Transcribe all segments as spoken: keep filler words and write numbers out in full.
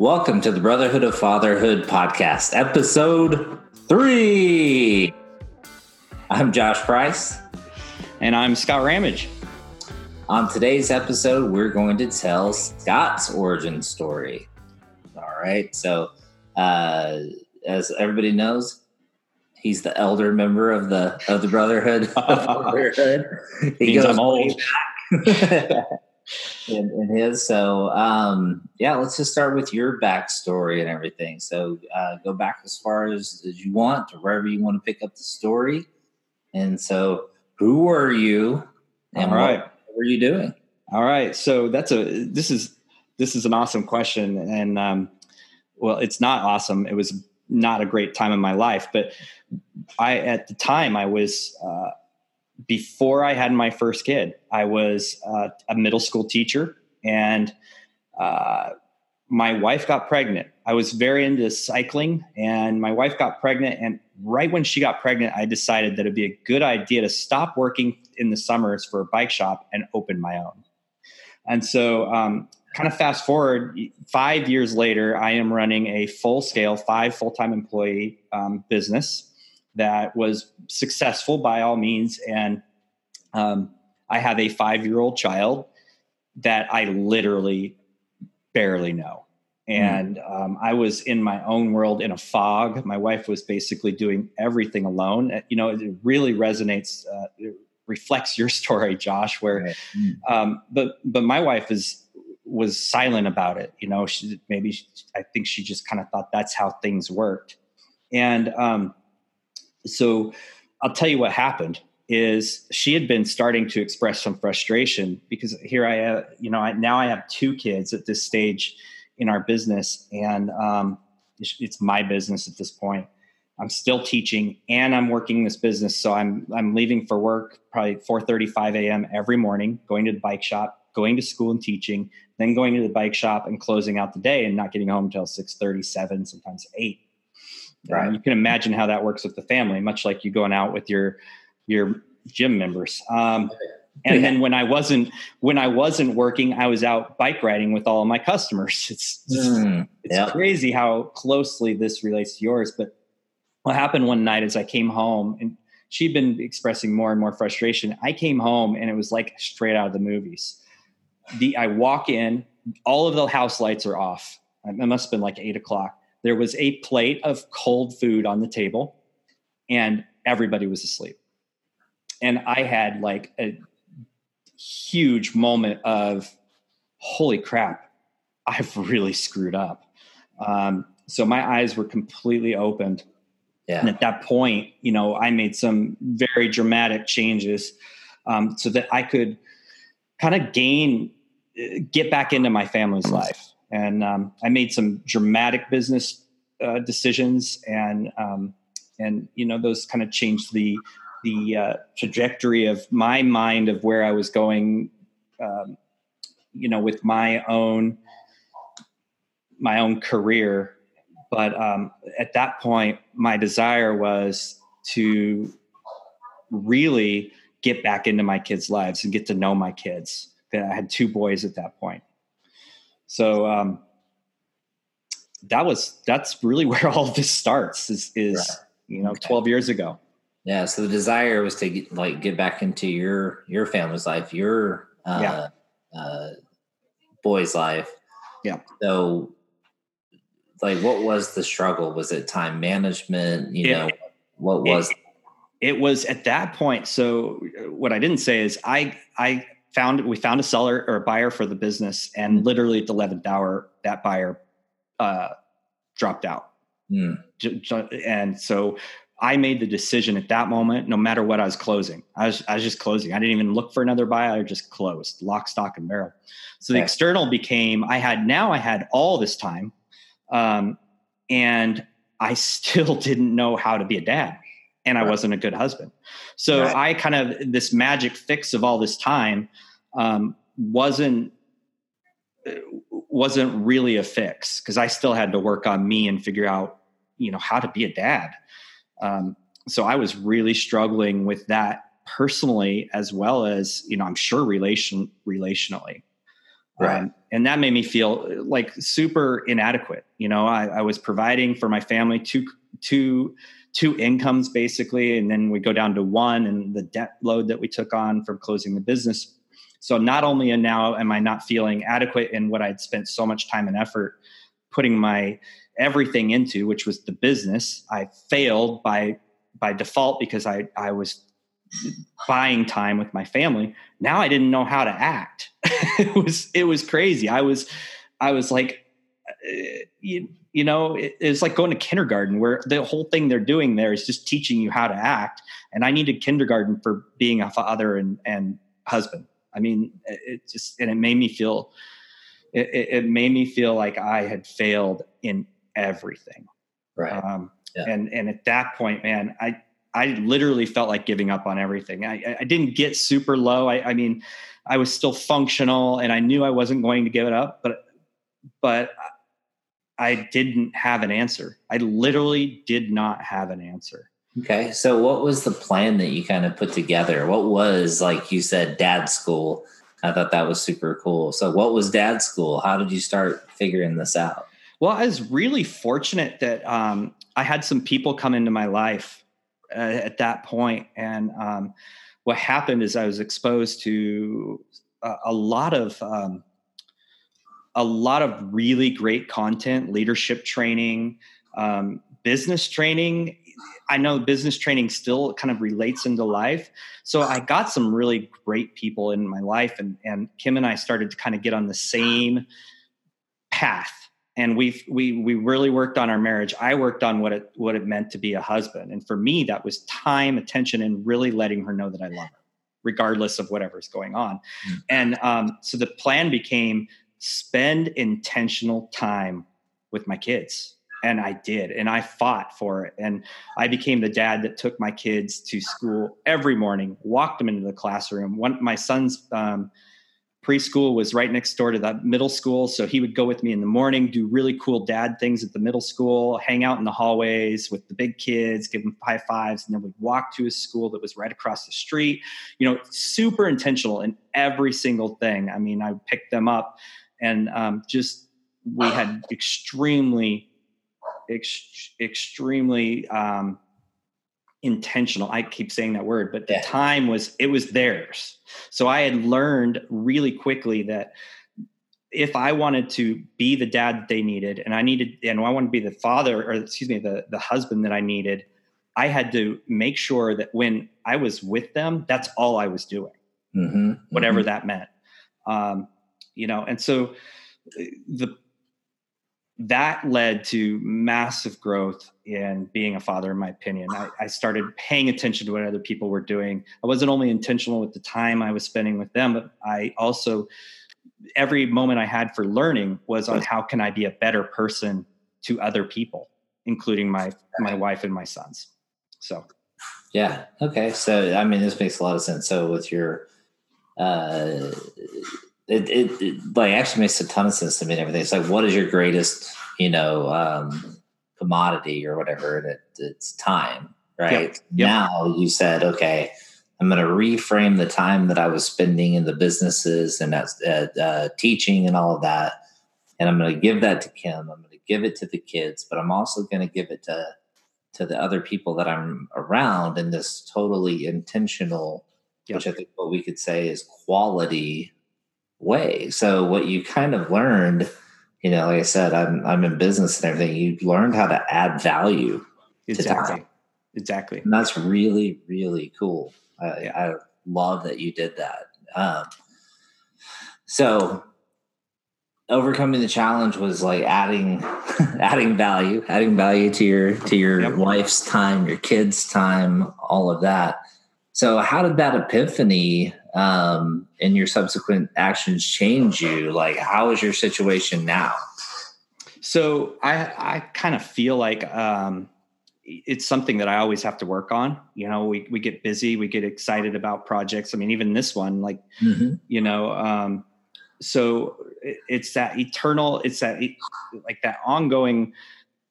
Welcome to the Brotherhood of Fatherhood podcast, episode three. I'm Josh Price. And I'm Scott Ramage. On today's episode, we're going to tell Scott's origin story. All right. So uh, as everybody knows, he's the elder member of the of the Brotherhood. He means goes I'm old. in, in his. So um, yeah, let's just start with your backstory and everything. So uh, go back as far as, as you want or wherever you want to pick up the story. And so who were you and All right. what were you doing? All right. So that's a, this is, this is an awesome question. And um, well, it's not awesome. It was not a great time in my life, but I, at the time I was, uh, before I had my first kid, I was uh, a middle school teacher, and uh, my wife got pregnant. I was very into cycling, and my wife got pregnant. And right when she got pregnant, I decided that it'd be a good idea to stop working in the summers for a bike shop and open my own. And so um, kind of fast forward five years later, I am running a full scale, five full-time employee um, business that was successful by all means. And um, I have a five-year-old child that I literally barely know. And mm. um, I was in my own world in a fog. My wife was basically doing everything alone. You know, it really resonates, uh, it reflects your story, Josh, where, right. mm. um, but, but my wife is, was silent about it. You know, she, maybe she, I think she just kind of thought that's how things worked. And, um, So I'll tell you what happened is she had been starting to express some frustration because here I, uh, you know, I, now I have two kids at this stage in our business, and um, it's, it's my business at this point. I'm still teaching and I'm working this business. So I'm, I'm leaving for work probably four thirty, five a.m. every morning, going to the bike shop, going to school and teaching, then going to the bike shop and closing out the day and not getting home until six thirty, seven, sometimes eight. Right. You can imagine how that works with the family, much like you going out with your, your gym members. Um, and then when I wasn't, when I wasn't working, I was out bike riding with all of my customers. It's, mm, it's yeah. crazy how closely this relates to yours. But what happened one night is I came home, and she'd been expressing more and more frustration. I came home and it was like straight out of the movies. The, I walk in, all of the house lights are off. It must've been like eight o'clock. There was a plate of cold food on the table, and everybody was asleep. And I had like a huge moment of, holy crap, I've really screwed up. Um, so my eyes were completely opened. Yeah. And at that point, you know, I made some very dramatic changes um, so that I could kind of gain, get back into my family's life. And um, I made some dramatic business uh, decisions, and um, and you know those kind of changed the the uh, trajectory of my mind of where I was going. Um, you know, with my own my own career, but um, at that point, my desire was to really get back into my kids' lives and get to know my kids. I had two boys at that point. So, um, that was, that's really where all this starts is, is, right. you know, okay. twelve years ago. Yeah. So the desire was to get, like, get back into your, your family's life, your, uh, yeah. uh, boy's life. Yeah. So like, what was the struggle? Was it time management? You it, know, what was, it, it was at that point. So what I didn't say is I, I, Found we found a seller or a buyer for the business, and literally at the eleventh hour, that buyer uh, dropped out. Mm. And so I made the decision at that moment. No matter what, I was closing. I was I was just closing. I didn't even look for another buyer. I just closed, lock, stock, and barrel. So the okay. external became I had now. I had all this time, um, and I still didn't know how to be a dad, and I right. wasn't a good husband. So right. I kind of, this magic fix of all this time um, wasn't, wasn't really a fix, because I still had to work on me and figure out, you know, how to be a dad. Um, so I was really struggling with that personally, as well as, you know, I'm sure relation relationally. Right. Um, and that made me feel like super inadequate. You know, I, I was providing for my family two, two, two incomes basically. And then we go down to one, and the debt load that we took on from closing the business. So not only now am I not feeling adequate in what I'd spent so much time and effort putting my everything into, which was the business. I failed by, by default because I, I was buying time with my family. Now I didn't know how to act. It was, it was crazy. I was, I was like, you, you know, it, it's like going to kindergarten where the whole thing they're doing there is just teaching you how to act. And I needed kindergarten for being a father and, and husband. I mean, it just, and it made me feel, it, it made me feel like I had failed in everything. Right. Um, yeah. And, and at that point, man, I, I literally felt like giving up on everything. I, I didn't get super low. I, I mean, I was still functional and I knew I wasn't going to give it up, but, but I didn't have an answer. I literally did not have an answer. Okay. So what was the plan that you kind of put together? What was, like you said, dad school? I thought that was super cool. So what was dad school? How did you start figuring this out? Well, I was really fortunate that um, I had some people come into my life uh, at that point. And um, what happened is I was exposed to a, a lot of um, a lot of really great content, leadership training, um, business training. I know business training still kind of relates into life. So I got some really great people in my life, and, and Kim and I started to kind of get on the same path. And we we we really worked on our marriage. I worked on what it what it meant to be a husband. And for me, that was time, attention, and really letting her know that I love her, regardless of whatever's going on. Mm-hmm. And um, so the plan became spend intentional time with my kids. And I did, and I fought for it. And I became the dad that took my kids to school every morning, walked them into the classroom. One, my son's um, preschool was right next door to that middle school. So he would go with me in the morning, do really cool dad things at the middle school, hang out in the hallways with the big kids, give them high fives. And then we'd walk to his school that was right across the street, you know, super intentional in every single thing. I mean, I picked them up and um, just, we had extremely Ex- extremely um, intentional. I keep saying that word, but the yeah. time was, it was theirs. So I had learned really quickly that if I wanted to be the dad that they needed, and I needed, and I wanted to be the father, or excuse me, the, the husband that I needed, I had to make sure that when I was with them, that's all I was doing, mm-hmm. whatever mm-hmm. that meant. Um, you know, and so the, that led to massive growth in being a father, in my opinion. I, I started paying attention to what other people were doing. I wasn't only intentional with the time I was spending with them, but I also, every moment I had for learning was on how can I be a better person to other people, including my, my wife and my sons. So, yeah. Okay. So, I mean, this makes a lot of sense. So with your, uh, It, it, it like actually makes a ton of sense to me and everything. It's like, what is your greatest, you know, um, commodity or whatever? And it, it's time, right? Yep. Yep. Now you said, okay, I'm going to reframe the time that I was spending in the businesses and that's uh, uh, teaching and all of that. And I'm going to give that to Kim. I'm going to give it to the kids, but I'm also going to give it to, to the other people that I'm around in this totally intentional, yep. which I think what we could say is quality way. So what you kind of learned, you know, like I said, I'm I'm in business and everything. You learned how to add value. Exactly. Exactly. And that's really, really cool. I, yeah. I love that you did that. Um, so overcoming the challenge was like adding, adding value, adding value to your to your yep. wife's time, your kids' time, all of that. So how did that epiphany um, and your subsequent actions change you? Like, how is your situation now? So I, I kind of feel like, um, it's something that I always have to work on. You know, we, we get busy, we get excited about projects. I mean, even this one, like, mm-hmm. you know, um, so it, it's that eternal, it's that, like that ongoing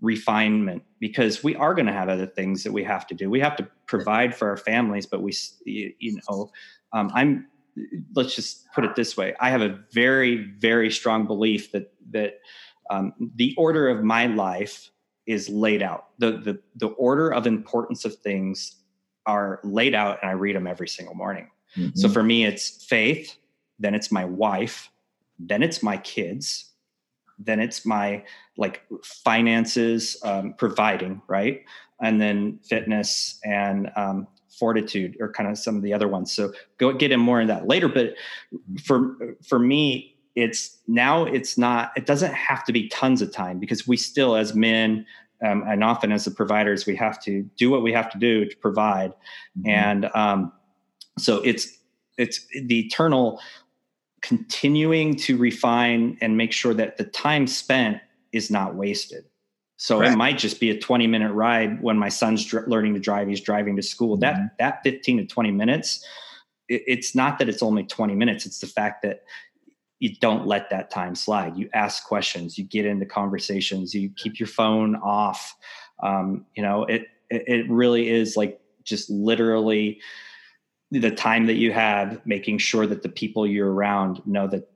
refinement, because we are going to have other things that we have to do. We have to provide for our families, but we, you know, um, I'm let's just put it this way. I have a very, very strong belief that, that um, the order of my life is laid out. The, the, the order of importance of things are laid out, and I read them every single morning. Mm-hmm. So for me, it's faith, then it's my wife, then it's my kids, then it's my like finances, um, providing, right? And then fitness and, um, fortitude or kind of some of the other ones. So go get in more in that later. But for, for me, it's now it's not, it doesn't have to be tons of time, because we still, as men, um, and often as the providers, we have to do what we have to do to provide. Mm-hmm. And, um, so it's, it's the eternal continuing to refine and make sure that the time spent is not wasted. So Correct. It might just be a twenty minute ride when my son's dr- learning to drive, he's driving to school. That, mm-hmm. that fifteen to twenty minutes, it, it's not that it's only twenty minutes. It's the fact that you don't let that time slide. You ask questions, you get into conversations, you keep your phone off. Um, you know, it, it, it really is like just literally the time that you have, making sure that the people you're around know that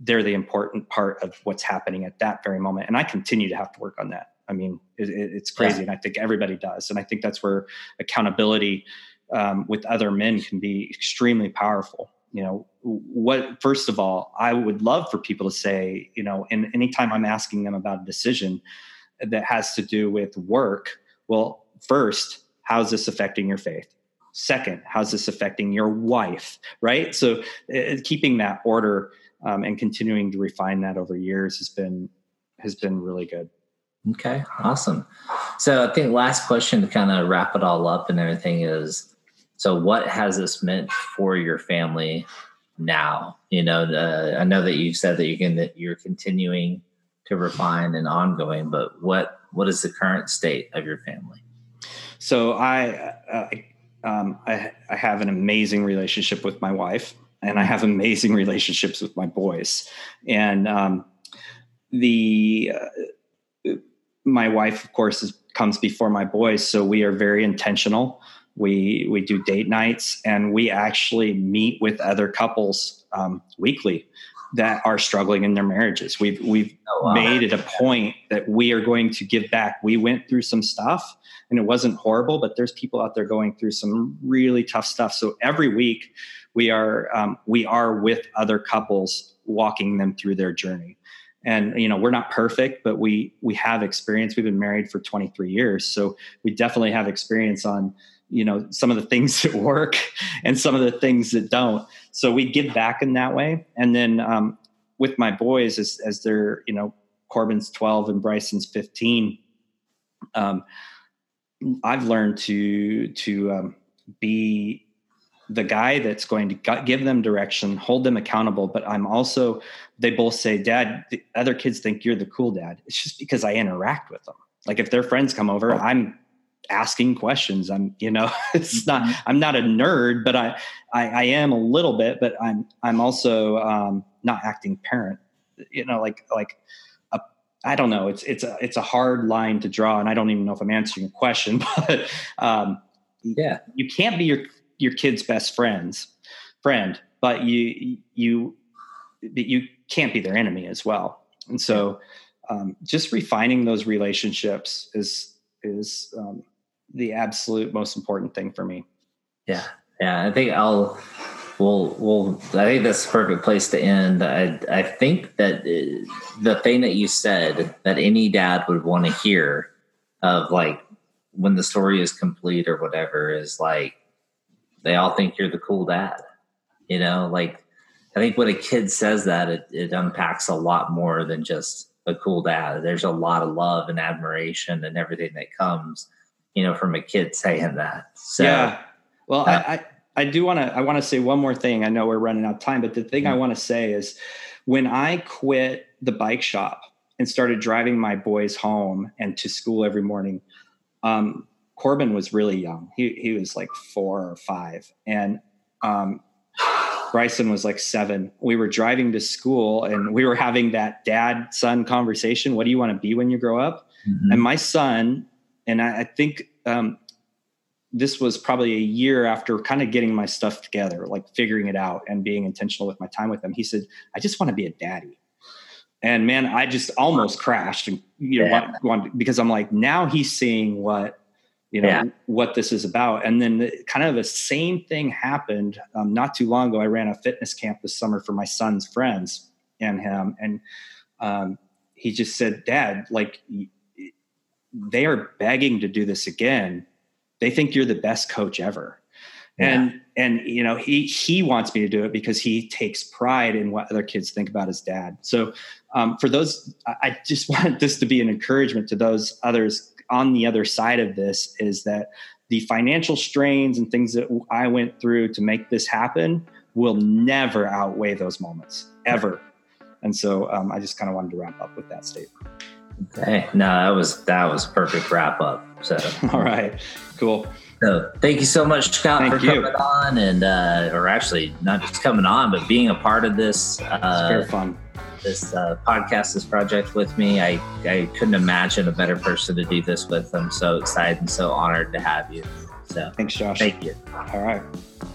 they're the important part of what's happening at that very moment. And I continue to have to work on that. I mean, it, it, it's crazy. Yeah. And I think everybody does. And I think that's where accountability um, with other men can be extremely powerful. You know, what, first of all, I would love for people to say, you know, and anytime I'm asking them about a decision that has to do with work, well, first, how's this affecting your faith? Second, how's this affecting your wife? Right. So uh, keeping that order um, and continuing to refine that over years has been, has been really good. Okay. Awesome. So I think last question to kind of wrap it all up and everything is, so what has this meant for your family now? You know, the, I know that you've said that you can, that you're continuing to refine and ongoing, but what, what is the current state of your family? So I, uh, I Um, I, I have an amazing relationship with my wife, and I have amazing relationships with my boys. And um, the uh, my wife, of course, is, comes before my boys, so we are very intentional. We we do date nights, and we actually meet with other couples um, weekly that are struggling in their marriages. We've we've oh, wow. made it a point that we are going to give back. We went through some stuff, and it wasn't horrible, but there's people out there going through some really tough stuff. So every week we are, um, we are with other couples, walking them through their journey. And, you know, we're not perfect, but we, we have experience. We've been married for twenty-three years. So we definitely have experience on, you know, some of the things that work and some of the things that don't. So we give back in that way. And then, um, with my boys, as, as they're, you know, Corbin's twelve and Bryson's fifteen, um, I've learned to to um, be the guy that's going to give them direction, hold them accountable. But I'm also, they both say, Dad, the other kids think you're the cool dad. It's just because I interact with them. Like if their friends come over, I'm asking questions. I'm, you know, it's not, I'm not a nerd, but I, I, I am a little bit, but I'm, I'm also um, not acting parent, you know, like, like, I don't know. It's, it's a, it's a hard line to draw, and I don't even know if I'm answering your question, but, um, yeah, you can't be your, your kid's best friends friend, but you, you, you can't be their enemy as well. And so, um, just refining those relationships is, is, um, the absolute most important thing for me. Yeah. Yeah. I think I'll, We'll, we'll, I think that's the perfect place to end. I, I think that the thing that you said that any dad would want to hear of, like, when the story is complete or whatever, is like, they all think you're the cool dad, you know, like, I think when a kid says that, it, it unpacks a lot more than just a cool dad. There's a lot of love and admiration and everything that comes, you know, from a kid saying that. So, yeah. Well, uh, I, I I do want to, I want to say one more thing. I know we're running out of time, but the thing mm-hmm. I want to say is, when I quit the bike shop and started driving my boys home and to school every morning, um, Corbin was really young. He he was like four or five. And, um, Bryson was like seven. We were driving to school, and we were having that dad son conversation. What do you want to be when you grow up? Mm-hmm. And my son, and I, I think, um, this was probably a year after kind of getting my stuff together, like figuring it out and being intentional with my time with them. He said, I just want to be a daddy. And man, I just almost crashed, and you know, yeah. wanted, because I'm like, now he's seeing what, you know, yeah. what this is about. And then the, kind of the same thing happened um, not too long ago. I ran a fitness camp this summer for my son's friends and him. And um, he just said, Dad, like they are begging to do this again. They think you're the best coach ever. Yeah. And, and, you know, he, he wants me to do it because he takes pride in what other kids think about his dad. So um, for those, I just wanted this to be an encouragement to those others on the other side of this, is that the financial strains and things that I went through to make this happen will never outweigh those moments, ever. And so um, I just kind of wanted to wrap up with that statement. Okay. No, that was, that was a perfect wrap up. So, all right, cool. So thank you so much, Scott, thank for you. coming on and, uh, or actually not just coming on, but being a part of this, uh, very fun. this, uh, podcast, this project with me. I, I couldn't imagine a better person to do this with. I'm so excited and so honored to have you. So thanks, Josh. Thank you. All right.